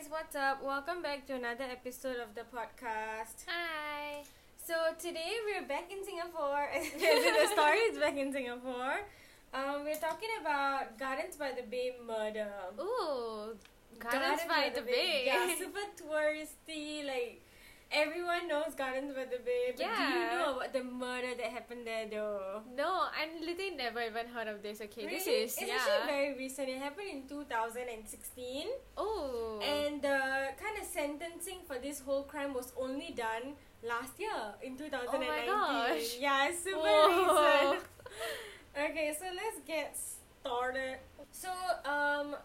guys, what's up? Welcome back to another episode of the podcast. Hi. So today we're back in Singapore. The story is back in Singapore. We're talking about Gardens by the Bay murder. Ooh, Gardens by the Bay. Yeah, super touristy. Like, everyone knows Gardens by the Bay, but do you know about the murder that happened there though? No, I literally never even heard of this. Okay, really? It's actually very recent. It happened in 2016. Oh. And the kind of sentencing for this whole crime was only done last year in 2019. Oh my gosh. Yeah, it's super recent. Okay, so let's get started. So,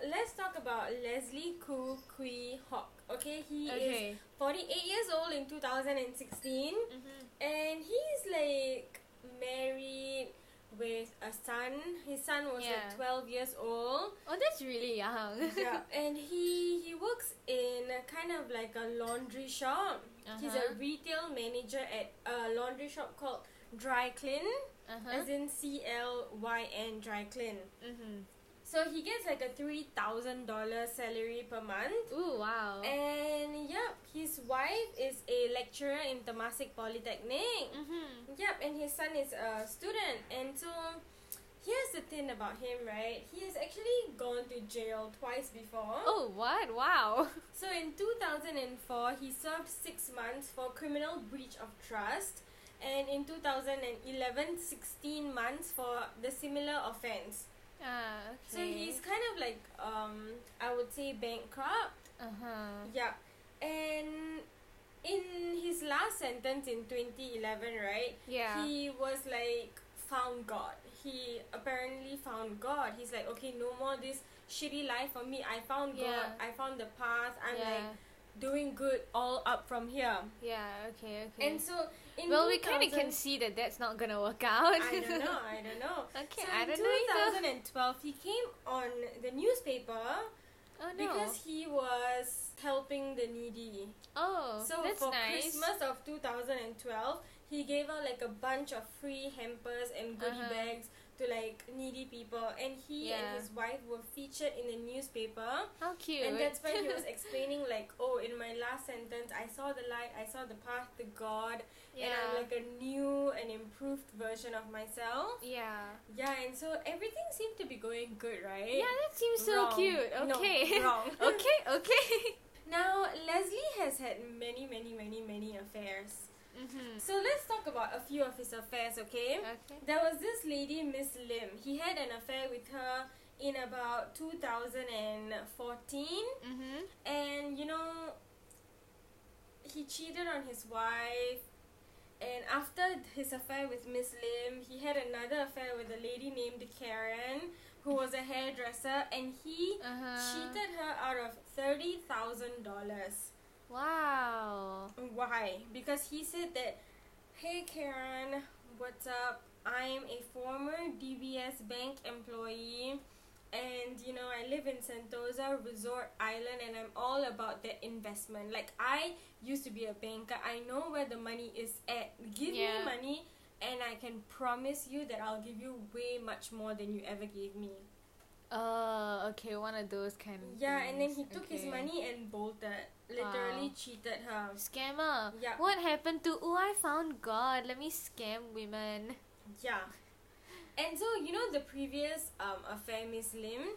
let's talk about Leslie Koo Kui Hock. Okay, he is 48 years old in 2016. Mm-hmm. And he's like married with a son. His son was like 12 years old. Oh, that's really young. Yeah, and he works in a kind of like a laundry shop. Uh-huh. He's a retail manager at a laundry shop called Dry Clean. Uh-huh. As in CLYN, Dry Clean. Mm-hmm. So he gets like a $3,000 salary per month. Ooh, wow. And his wife is a lecturer in Temasek Polytechnic. Mm-hmm. Yep, and his son is a student. And so here's the thing about him, right? He has actually gone to jail twice before. Oh, what? Wow. So in 2004, he served 6 months for criminal breach of trust. And in 2011, 16 months for the similar offense. Okay. So he's kind of like, I would say, bankrupt. Uh-huh. Yeah. And in his last sentence in 2011, right? Yeah. He was like, found God. He apparently found God. He's like, okay, no more this shitty life for me. I found God. I found the path. I'm like doing good all up from here. Yeah, okay. And so we kind of can see that that's not gonna work out. I don't know. Okay, so I don't know. In 2012, he came on the newspaper. Oh, no. Because he was helping the needy. Oh, so that's for nice. Christmas of 2012, he gave out like a bunch of free hampers and goodie bags to like needy people, and he and his wife were featured in the newspaper. How cute. And that's when he was explaining like, oh, in my last sentence, I saw the light, I saw the path to God, and I'm like a new and improved version of myself. Yeah, and so everything seemed to be going good, right? Yeah, that seems wrong. So cute. Okay. No, wrong. Okay. Now, Leslie has had many affairs. Mm-hmm. So let's talk about a few of his affairs, okay? There was this lady, Miss Lim. He had an affair with her in about 2014. Mm-hmm. And, you know, he cheated on his wife. And after his affair with Miss Lim, he had another affair with a lady named Karen, who was a hairdresser. And he cheated her out of $30,000. Wow. Why? Because he said that, hey Karen, what's up? I'm a former DBS bank employee, and you know, I live in Sentosa Resort Island, and I'm all about that investment. Like, I used to be a banker. I know where the money is at. Give me money and I can promise you that I'll give you way much more than you ever gave me. Okay, one of those kind of things. And then he took his money and bolted. Literally cheated her. Scammer. Yeah. What happened to, oh, I found God, let me scam women. Yeah. And so, you know, the previous affair, Miss Lim,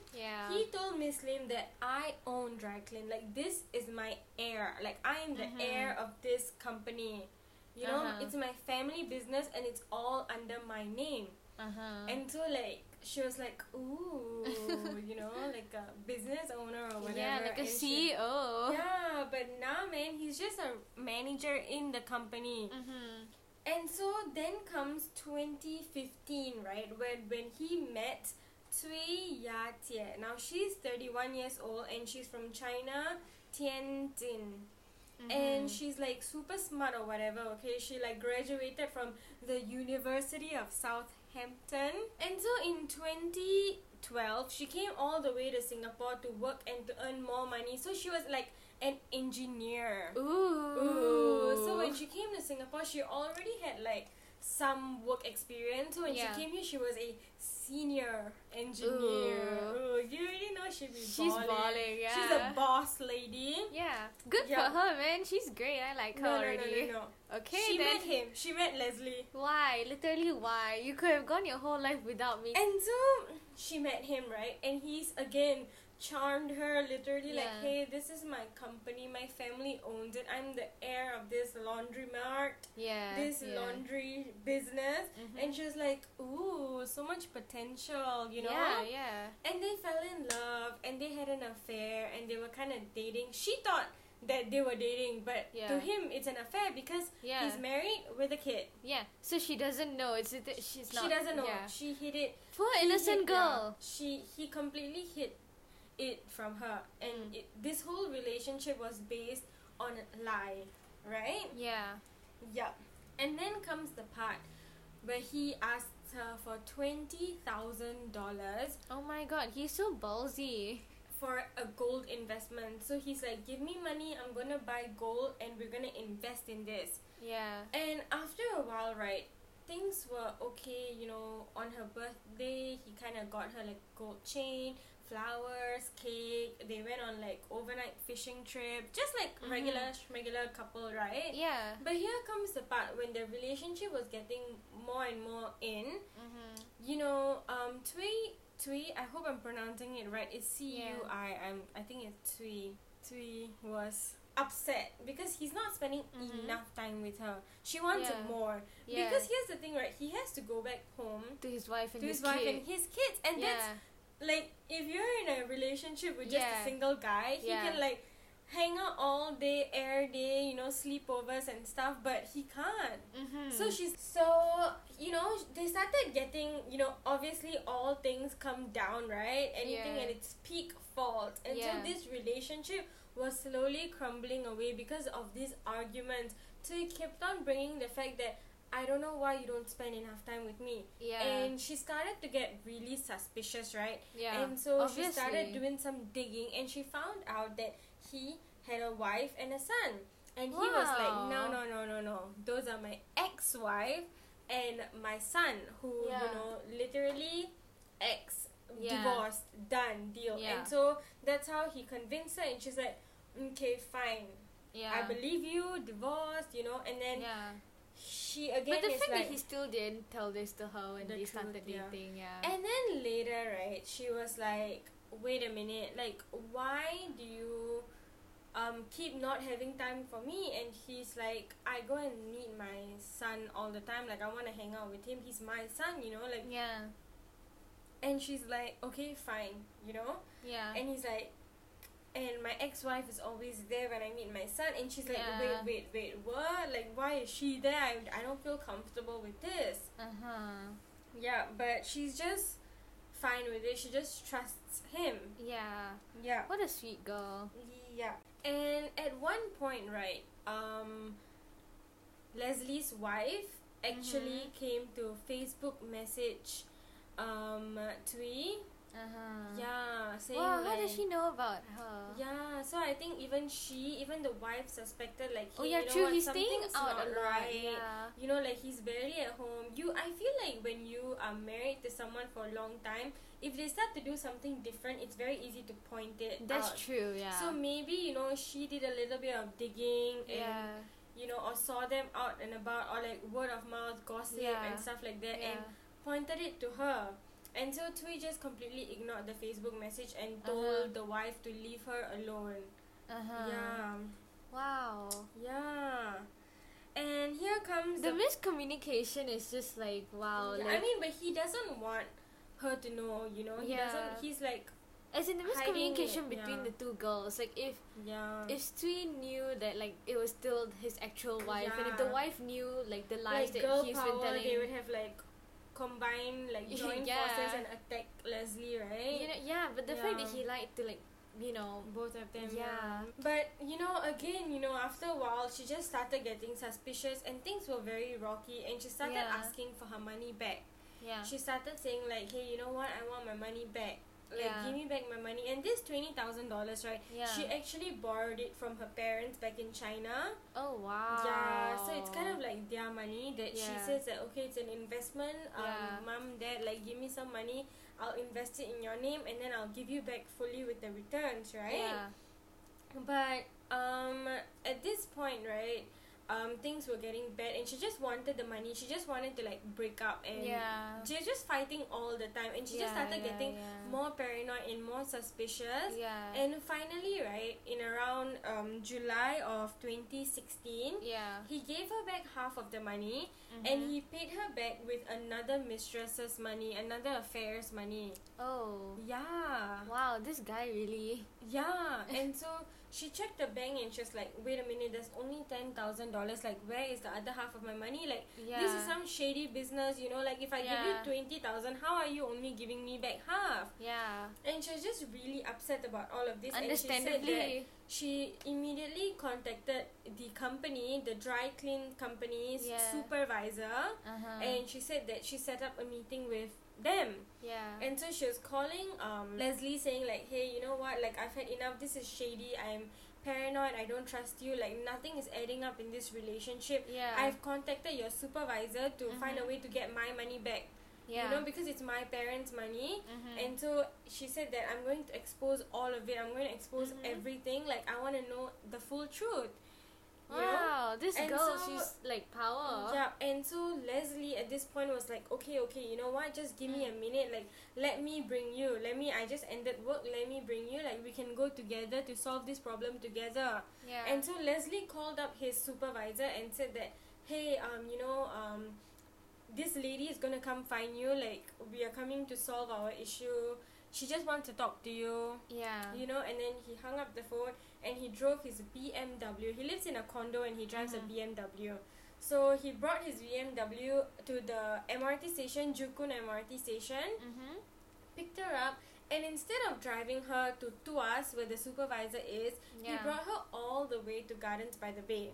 he told Miss Lim that I own Dry Clean. Like, this is my heir. Like, I am the heir of this company. You know, it's my family business and it's all under my name. And so, like, she was like, ooh, you know, like a business owner or whatever. Yeah, like a CEO. Yeah, but nah, man, he's just a manager in the company. Mm-hmm. And so then comes 2015, right, when he met Cui Yatie. Now, she's 31 years old and she's from China, Tianjin. Mm-hmm. And she's like super smart or whatever, okay? She like graduated from the University of South Hampton. And so in 2012, she came all the way to Singapore to work and to earn more money. So she was like an engineer. Ooh. So when she came to Singapore, she already had like some work experience. So when she came here, she was a senior engineer. Ooh. You already know she's balling. She's a baller. boss lady. Yeah. Good for her, man. She's great. I like her already. No. Okay, She met Leslie. Why? Literally, why? You could have gone your whole life without me. And so, she met him, right? And he's, again, charmed her, literally like, hey, this is my company. My family owns it. I'm the heir of this laundry mart. Yeah. This laundry business. Mm-hmm. And she was like, ooh, so much potential, you know? Yeah, yeah. And they fell in love and they had an affair and they were kind of dating. She thought that they were dating, but to him it's an affair because he's married with a kid. Yeah, so she doesn't know. She doesn't know. Yeah. She hid it. Poor innocent girl. He completely hid it from her, and this whole relationship was based on a lie, right? Yeah. Yep. And then comes the part where he asks her for $20,000. Oh my god, he's so ballsy. For a gold investment. So he's like, give me money, I'm gonna buy gold and we're gonna invest in this. Yeah. And after a while, right, things were okay, you know. On her birthday, he kind of got her like gold chain, flowers, cake. They went on like overnight fishing trip, just like regular couple, right? Yeah. But here comes the part when their relationship was getting more and more in. Mm-hmm. You know, Tui, I hope I'm pronouncing it right. It's C-U-I. I think it's Tui. Tui was upset because he's not spending enough time with her. She wants it more. Yeah. Because here's the thing, right? He has to go back home to his wife and his kids. And that's like, if you're in a relationship with just a single guy, he can like hang out all day, air day, you know, sleepovers and stuff. But he can't. Mm-hmm. You know, they started getting, you know, obviously all things come down, right? Anything at its peak fault. And so this relationship was slowly crumbling away because of these arguments. So he kept on bringing the fact that, I don't know why you don't spend enough time with me. Yeah. And she started to get really suspicious, right? Yeah. And so she started doing some digging and she found out that he had a wife and a son. And he was like, no. Those are my ex-wife and my son, who, you know, literally divorced, done, deal. Yeah. And so that's how he convinced her, and she's like, okay, fine. Yeah. I believe you, divorced, you know, and then she again. But the fact that he still didn't tell this to her when they started dating, And then later, right, she was like, wait a minute, like, why do you keep not having time for me? And he's like, I go and meet my son all the time, like I want to hang out with him, he's my son, you know, like. Yeah. And she's like, okay, fine, you know. Yeah. And he's like, and my ex-wife is always there when I meet my son. And she's like, wait, what? Like, why is she there? I don't feel comfortable with this. Uh-huh. Yeah, but she's just fine with it. She just trusts him. Yeah. Yeah. What a sweet girl. Yeah. And at one point, right, Leslie's wife actually came to Facebook message Tui. Uh-huh. Yeah, saying, wow, how does she know about her? Yeah, so I think even the wife suspected, like, hey, he's staying out a lot, you know, like, he's barely at home. I feel like when you are married to someone for a long time, if they start to do something different, it's very easy to point it out. That's true, yeah. So maybe, you know, she did a little bit of digging and, you know, or saw them out and about, or like word of mouth, gossip and stuff like that, and pointed it to her. And so Tui just completely ignored the Facebook message and told the wife to leave her alone. Uh-huh. Yeah. Wow. Yeah. And here comes the miscommunication is just like, wow. Yeah, like, I mean, but he doesn't want her to know, you know. He doesn't. He's like, as in the miscommunication between the two girls. Like, if Tui knew that, like, it was still his actual wife, and if the wife knew, like, the lies like, that he's been telling, they would have like combine, like, join forces and attack Leslie, right? You know, but the fact that he liked to, like, you know, both of them. Yeah. But, you know, again, you know, after a while, she just started getting suspicious and things were very rocky, and she started asking for her money back. Yeah. She started saying, like, hey, you know what? I want my money back. Like, give me back my money. And this $20,000, right? Yeah. She actually borrowed it from her parents back in China. Oh, wow. Yeah, so it's kind of like their money that she says that, okay, it's an investment. Mom, dad, like, give me some money. I'll invest it in your name and then I'll give you back fully with the returns, right? Yeah. But at this point, right, things were getting bad, and she just wanted the money. She just wanted to like break up, and she was just fighting all the time, and she just started getting more paranoid and more suspicious. And finally, right, in around July of 2016, he gave her back half of the money, and he paid her back with another mistress's money, another affair's money. Oh. Yeah. Wow, this guy really. Yeah, and so she checked the bank, and she was like, wait a minute, there's only $10,000. Like, where is the other half of my money? Like, this is some shady business, you know. Like, if I give you 20,000, how are you only giving me back half? Yeah. And she was just really upset about all of this. Understandably. And she immediately contacted the company, the dry clean company's supervisor, and she said that she set up a meeting with them. Yeah. And so she was calling Leslie, saying like, hey, you know what? Like, I've had enough. This is shady. I'm paranoid. I don't trust you. Like, nothing is adding up in this relationship. Yeah. I've contacted your supervisor to find a way to get my money back. Yeah. You know, because it's my parents' money. And so she said that I'm going to expose all of it. I'm going to expose everything. Like, I want to know the full truth. Wow, this girl, she's like power. Yeah, and so Leslie at this point was like, okay, you know what? Just give me a minute. Like, let me bring you. I just ended work. Let me bring you. Like, we can go together to solve this problem together. Yeah. And so Leslie called up his supervisor and said that, hey, this lady is gonna come find you. Like, we are coming to solve our issue. She just wants to talk to you. Yeah. You know, and then he hung up the phone and he drove his BMW. He lives in a condo and he drives a BMW. So he brought his BMW to the MRT station, Jurong MRT Station, picked her up, and instead of driving her to Tuas, where the supervisor is, he brought her all the way to Gardens by the Bay.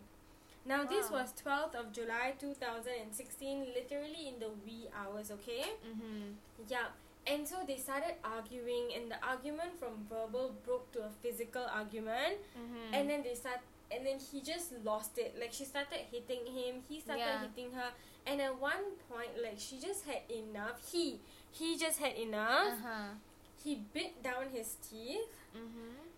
Now, this was 12th of July 2016, literally in the wee hours, okay? Yeah. And so they started arguing, and the argument from verbal broke to a physical argument, and then he just lost it. Like, she started hitting him, he started hitting her, and at one point, like, she just had enough. He just had enough. He bit down his teeth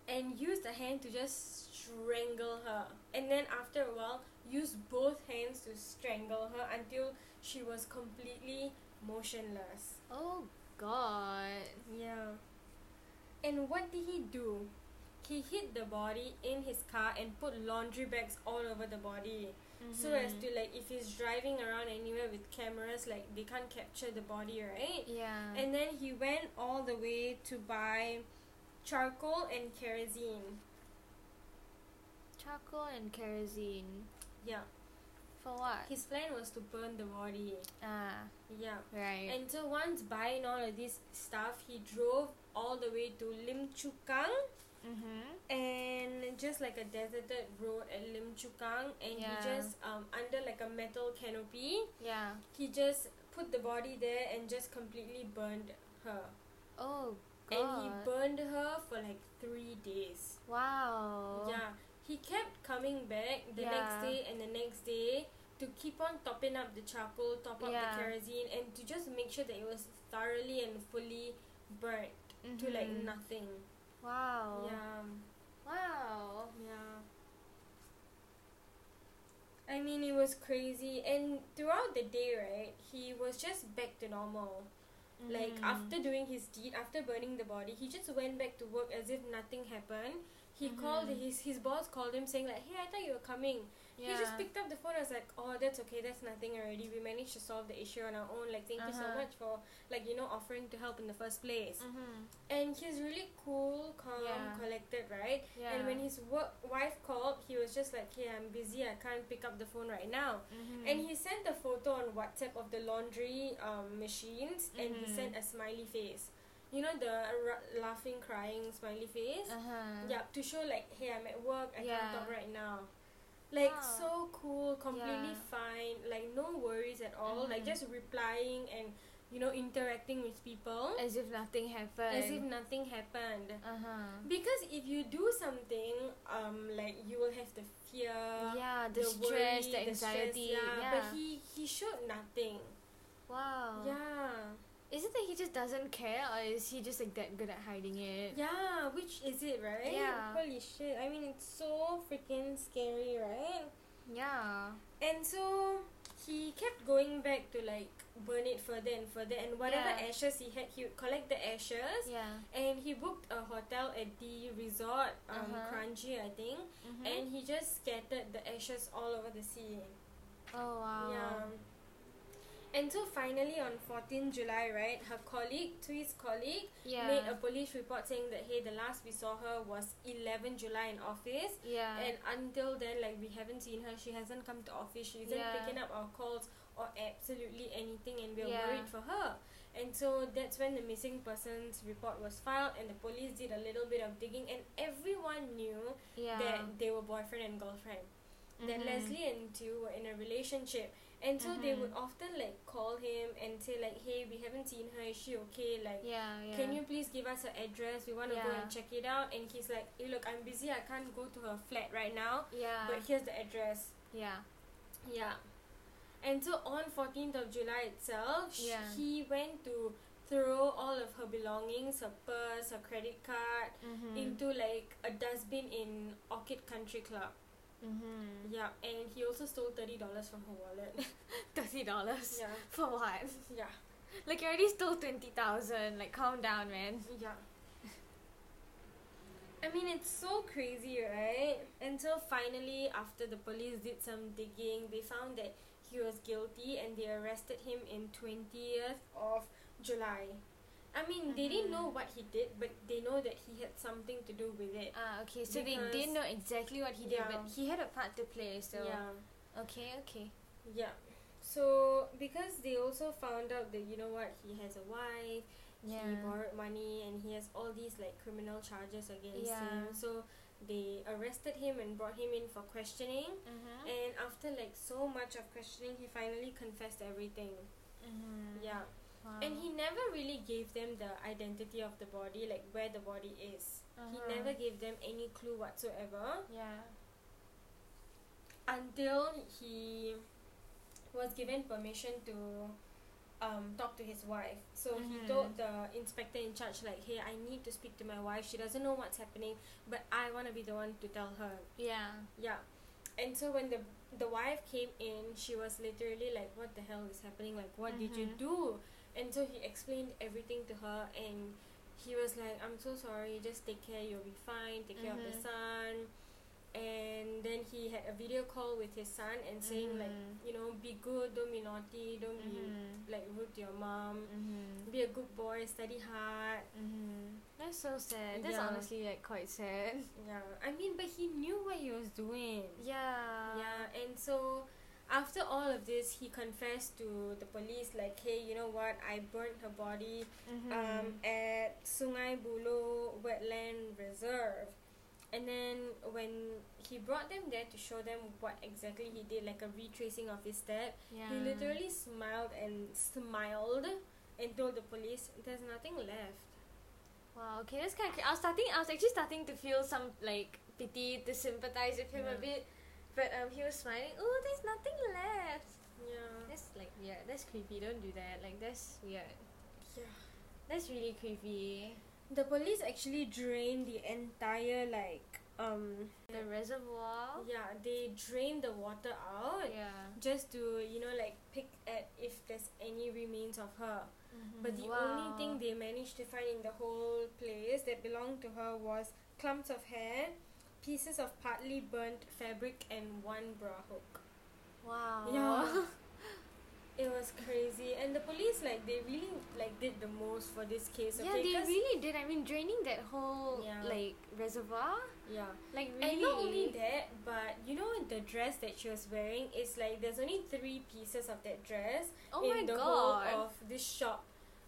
and used a hand to just strangle her. And then after a while, used both hands to strangle her until she was completely motionless. Oh God. Yeah. And what did he do? He hid the body in his car and put laundry bags all over the body, so as to, like, if he's driving around anywhere with cameras, like, they can't capture the body, right? Yeah. And then he went all the way to buy charcoal and kerosene. Charcoal and kerosene. Yeah. For what? His plan was to burn the body. Ah. Yeah. Right. And so once buying all of this stuff, he drove all the way to Lim Chukang. And just like a deserted road at Lim Chukang, and he just under like a metal canopy, he just put the body there and just completely burned her. Oh God. And he burned her for like 3 days. Wow. Yeah. He kept coming back the next day and the next day to keep on topping up the charcoal, top up the kerosene, and to just make sure that it was thoroughly and fully burnt to like nothing. Wow. Yeah. Wow. Yeah. I mean, it was crazy. And throughout the day, right, he was just back to normal. Like, after doing his deed, after burning the body, he just went back to work as if nothing happened. He called, his boss called him saying like, hey, I thought you were coming. He just picked up the phone and was like, oh, that's okay, that's nothing already. We managed to solve the issue on our own. Like, thank you so much for, like, you know, offering to help in the first place. And he's really cool, calm, collected, right? And when his wife called, he was just like, hey, I'm busy, I can't pick up the phone right now. And he sent a photo on WhatsApp of the laundry machines, and he sent a smiley face. You know, the laughing, crying, smiley face? Yeah, to show like, hey, I'm at work, I can't talk right now. Like, so cool, completely fine, like, no worries at all. Like, just replying and, you know, interacting with people. As if nothing happened. Because if you do something, like, you will have the fear. Yeah, the stress, worry, the anxiety. The stress, yeah. But he showed nothing. Wow. Yeah. Is it that he just doesn't care, or is he just like that good at hiding it? Yeah, which is it, right? Yeah. Holy shit. I mean, it's so freaking scary, right? Yeah. And so he kept going back to like burn it further and further, and whatever ashes he had, he would collect the ashes. Yeah. And he booked a hotel at the resort, Kranji, I think, and he just scattered the ashes all over the sea. Oh wow. Yeah. And so finally on 14th July, right, her colleague, Tui's colleague, made a police report saying that, hey, the last we saw her was 11th July in office. Yeah. And until then, like, we haven't seen her. She hasn't come to office. She isn't picking up our calls or absolutely anything, and we're worried for her. And so that's when the missing persons report was filed, and the police did a little bit of digging, and everyone knew that they were boyfriend and girlfriend. That Leslie and Tu were in a relationship. And so they would often like call him and say like, hey, we haven't seen her, is she okay? Like, can you please give us her address? We want to go and check it out. And he's like, hey, look, I'm busy, I can't go to her flat right now, but here's the address. And so on 14th of July itself, he went to throw all of her belongings, her purse, her credit card, into like a dustbin in Orchid Country Club. Yeah, and he also stole $30 from her wallet. $30? Yeah. For what? Yeah. Like, you already stole 20,000. Like, calm down, man. Yeah. I mean, it's so crazy, right? And so finally, after the police did some digging, they found that he was guilty, and they arrested him in 20th of July. I mean, they didn't know what he did, but they know that he had something to do with it. Ah, okay. So they didn't know exactly what he did, but he had a part to play, so... Yeah. Okay, okay. Yeah. So, because they also found out that, you know what, he has a wife, he borrowed money, and he has all these, like, criminal charges against him. So, they arrested him and brought him in for questioning. And after, like, so much of questioning, he finally confessed everything. Yeah. Wow. And he never really gave them the identity of the body, like where the body is. He never gave them any clue whatsoever. Yeah. Until he was given permission to talk to his wife. So he told the inspector in charge, like, hey, I need to speak to my wife. She doesn't know what's happening, but I want to be the one to tell her. Yeah. Yeah. And so when the wife came in, she was literally like, what the hell is happening? Like, what did you do? And so he explained everything to her, and he was like, I'm so sorry, just take care, you'll be fine, take care of the son. And then he had a video call with his son and saying like, you know, be good, don't be naughty, don't be like rude to your mom, be a good boy, study hard. That's so sad. That's honestly like quite sad. Yeah, I mean, but he knew what he was doing. Yeah. Yeah, and so after all of this, he confessed to the police like, hey, you know what, I burnt her body at Sungai Buloh Wetland Reserve. And then when he brought them there to show them what exactly he did, like a retracing of his step, he literally smiled and told the police, there's nothing left. Wow, okay, that's kind of crazy. I was actually starting to feel some like pity, to sympathize with him a bit. But he was smiling. Oh, there's nothing left. Yeah. That's like, yeah, that's creepy. Don't do that. Like, that's weird. Yeah. That's really creepy. The police actually drained the entire, like, the reservoir. Yeah, they drained the water out. Yeah. Just to, you know, like, pick at if there's any remains of her. But the only thing they managed to find in the whole place that belonged to her was clumps of hair, pieces of partly burnt fabric, and one bra hook. Wow. Yeah. It was crazy. And the police, like, they really, like, did the most for this case. Yeah, okay? They really did. I mean, draining that whole, like, reservoir. Yeah. Like, really. And not only that, but, you know, the dress that she was wearing is, like, there's only 3 pieces of that dress in the whole of this shop.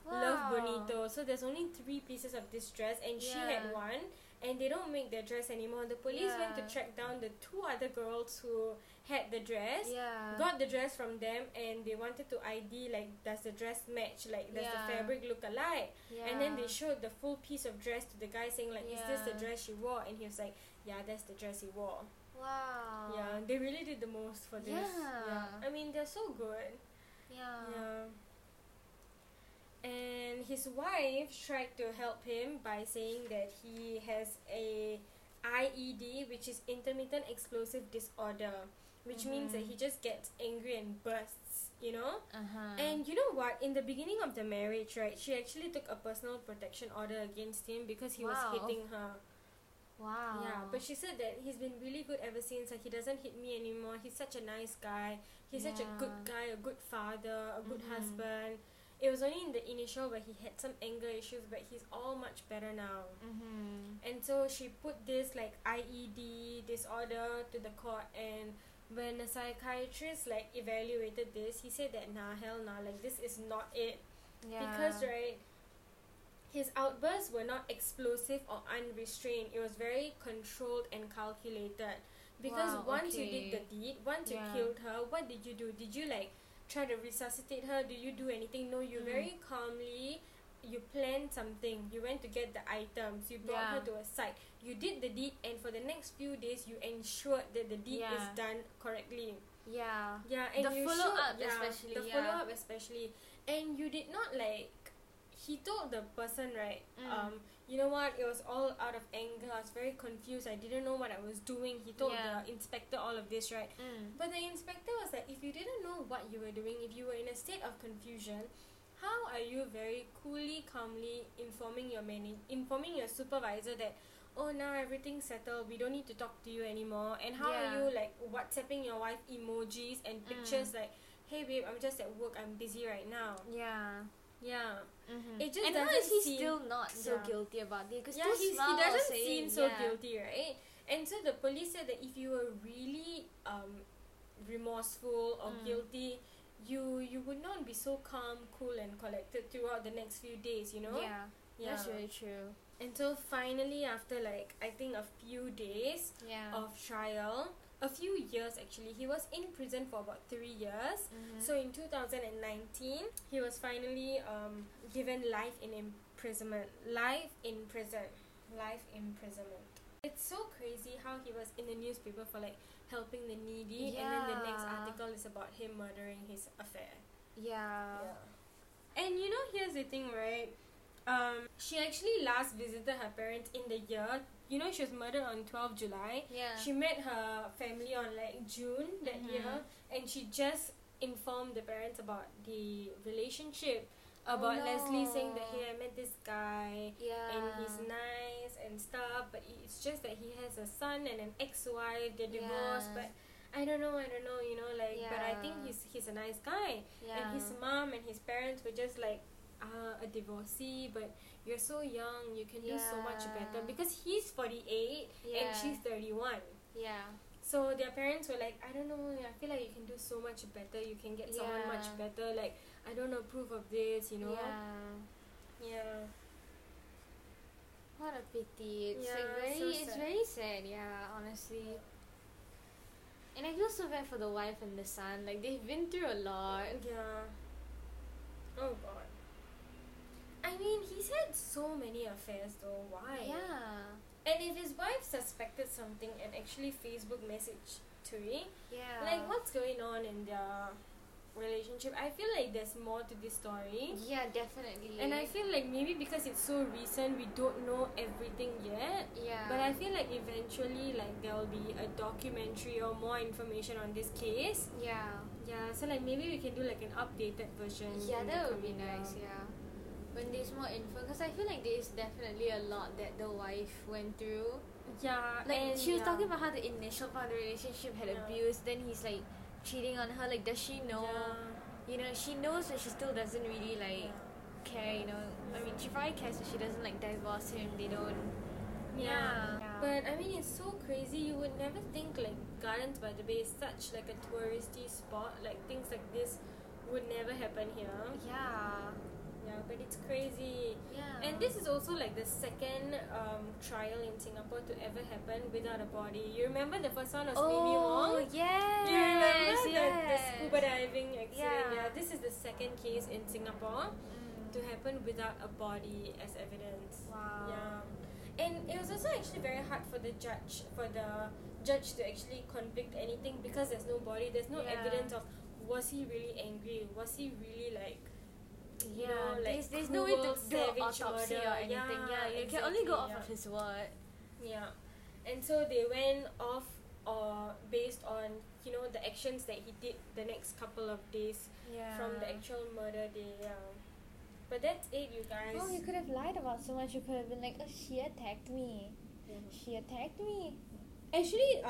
Wow. Love Bonito. So, there's only 3 pieces of this dress, and she had one. And they don't make their dress anymore. The police went to track down the 2 other girls who had the dress, got the dress from them, and they wanted to ID, like, does the dress match? Like, does the fabric look alike? Yeah. And then they showed the full piece of dress to the guy saying, like, is this the dress she wore? And he was like, yeah, that's the dress he wore. Wow. Yeah, they really did the most for this. Yeah. I mean, they're so good. Yeah. Yeah. and his wife tried to help him by saying that he has a IED, which is Intermittent Explosive Disorder, which means that he just gets angry and bursts, you know? And you know what? In the beginning of the marriage, right, she actually took a personal protection order against him because he was hitting her. Wow. Yeah, but she said that he's been really good ever since. Like, he doesn't hit me anymore. He's such a nice guy. He's such a good guy, a good father, a good husband. It was only in the initial where he had some anger issues, but he's all much better now. And so she put this like IED disorder to the court, and when a psychiatrist like evaluated this, he said that nah, hell nah, like this is not it. Because right, his outbursts were not explosive or unrestrained. It was very controlled and calculated. Because once you did the deed, once you killed her, what did you do? Did you like try to resuscitate her? Do you do anything? No, you very calmly, you planned something. You went to get the items. You brought her to a site. You did the deed, and for the next few days, you ensured that the deed is done correctly. And the follow-up especially. The follow-up especially. And you did not like... He told the person, right, you know what, it was all out of anger, I was very confused, I didn't know what I was doing. He told the inspector all of this, right? But the inspector was like, if you didn't know what you were doing, if you were in a state of confusion, how are you very coolly, calmly informing your supervisor that, oh, now everything's settled, we don't need to talk to you anymore? And how are you, like, WhatsApping your wife emojis and pictures like, hey babe, I'm just at work, I'm busy right now? It just, and how is he still not so guilty about it? Because he doesn't seem so guilty, right? And so the police said that if you were really remorseful or guilty, you would not be so calm, cool, and collected throughout the next few days, you know? That's really true. And so finally, after like I think a few days of trial, a few years actually, he was in prison for about 3 years. So in 2019, he was finally given life imprisonment. It's so crazy how he was in the newspaper for like helping the needy, and then the next article is about him murdering his affair. And you know, here's the thing, right? She actually last visited her parents in the year, you know, she was murdered on 12th July. She met her family on like June that year, and she just informed the parents about the relationship, about Leslie saying that, hey, I met this guy, and he's nice and stuff, but it's just that he has a son and an ex-wife, they're divorced, but I don't know, you know, like, but I think he's a nice guy. And his mom and his parents were just like, a divorcee, but you're so young, you can do so much better, because he's 48 and she's 31. So their parents were like, I don't know, I feel like you can do so much better, you can get someone much better, like, I don't approve of this, you know? What a pity. It's like very, so sad. It's very sad, honestly. And I feel so bad for the wife and the son, like, they've been through a lot. Oh god, I mean, he's had so many affairs though, why? And if his wife suspected something and actually Facebook messaged Tui, like, what's going on in their relationship? I feel like there's more to this story. Definitely. And I feel like maybe because it's so recent, we don't know everything yet. But I feel like eventually, like, there will be a documentary or more information on this case. So, like, maybe we can do, like, an updated version. That would be nice, when there's more info, because I feel like there is definitely a lot that the wife went through. Like, she was talking about how the initial part of the relationship had abuse, then he's like cheating on her. Like, does she know? You know, she knows, but she still doesn't really like care, you know? I mean, she probably cares, but she doesn't like divorce him. They don't. But I mean, it's so crazy. You would never think like Gardens by the Bay is such like a touristy spot. Like, things like this would never happen here. But it's crazy. And this is also like the second trial in Singapore to ever happen without a body. You remember the first one was Baby Wong? You remember the scuba diving accident? This is the second case in Singapore to happen without a body as evidence. And it was also actually very hard for the judge to actually convict anything, because there's no body, there's no evidence of, was he really angry, was he really like Yeah, know, like there's no way to do an autopsy or anything. Yeah, you exactly, can only go off of his word. Yeah, and so they went off or based on, you know, the actions that he did the next couple of days from the actual murder day. Yeah. But that's it, you guys. Oh, you could have lied about so much. You could have been like, oh, she attacked me. Mm-hmm. She attacked me. Actually,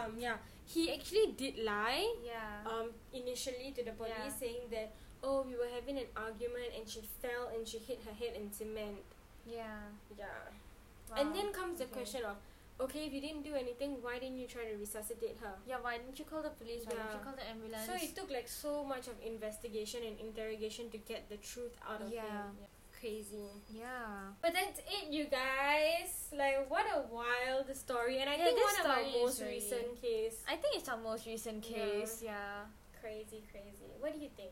he actually did lie. Yeah. Initially to the police, saying that, oh, we were having an argument and she fell and she hit her head in cement. Yeah. Yeah. Wow. And then comes the question of, okay, if you didn't do anything, why didn't you try to resuscitate her? Yeah, why didn't you call the police? Why didn't you call the ambulance? So it took like so much of investigation and interrogation to get the truth out of him. Yeah. Crazy. Yeah. But that's it, you guys. Like, what a wild story. And I think one of our most recent case. I think it's our most recent case, Crazy, crazy. What do you think?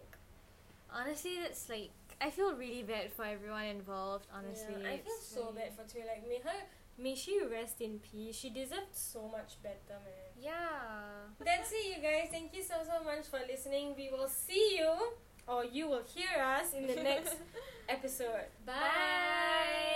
Honestly, that's like, I feel really bad for everyone involved, honestly. Yeah, I feel so bad for Tui. Like, may she rest in peace. She deserved so much better, man. Yeah. That's it, you guys. Thank you so, so much for listening. We will see you, or you will hear us in the next episode. Bye. Bye.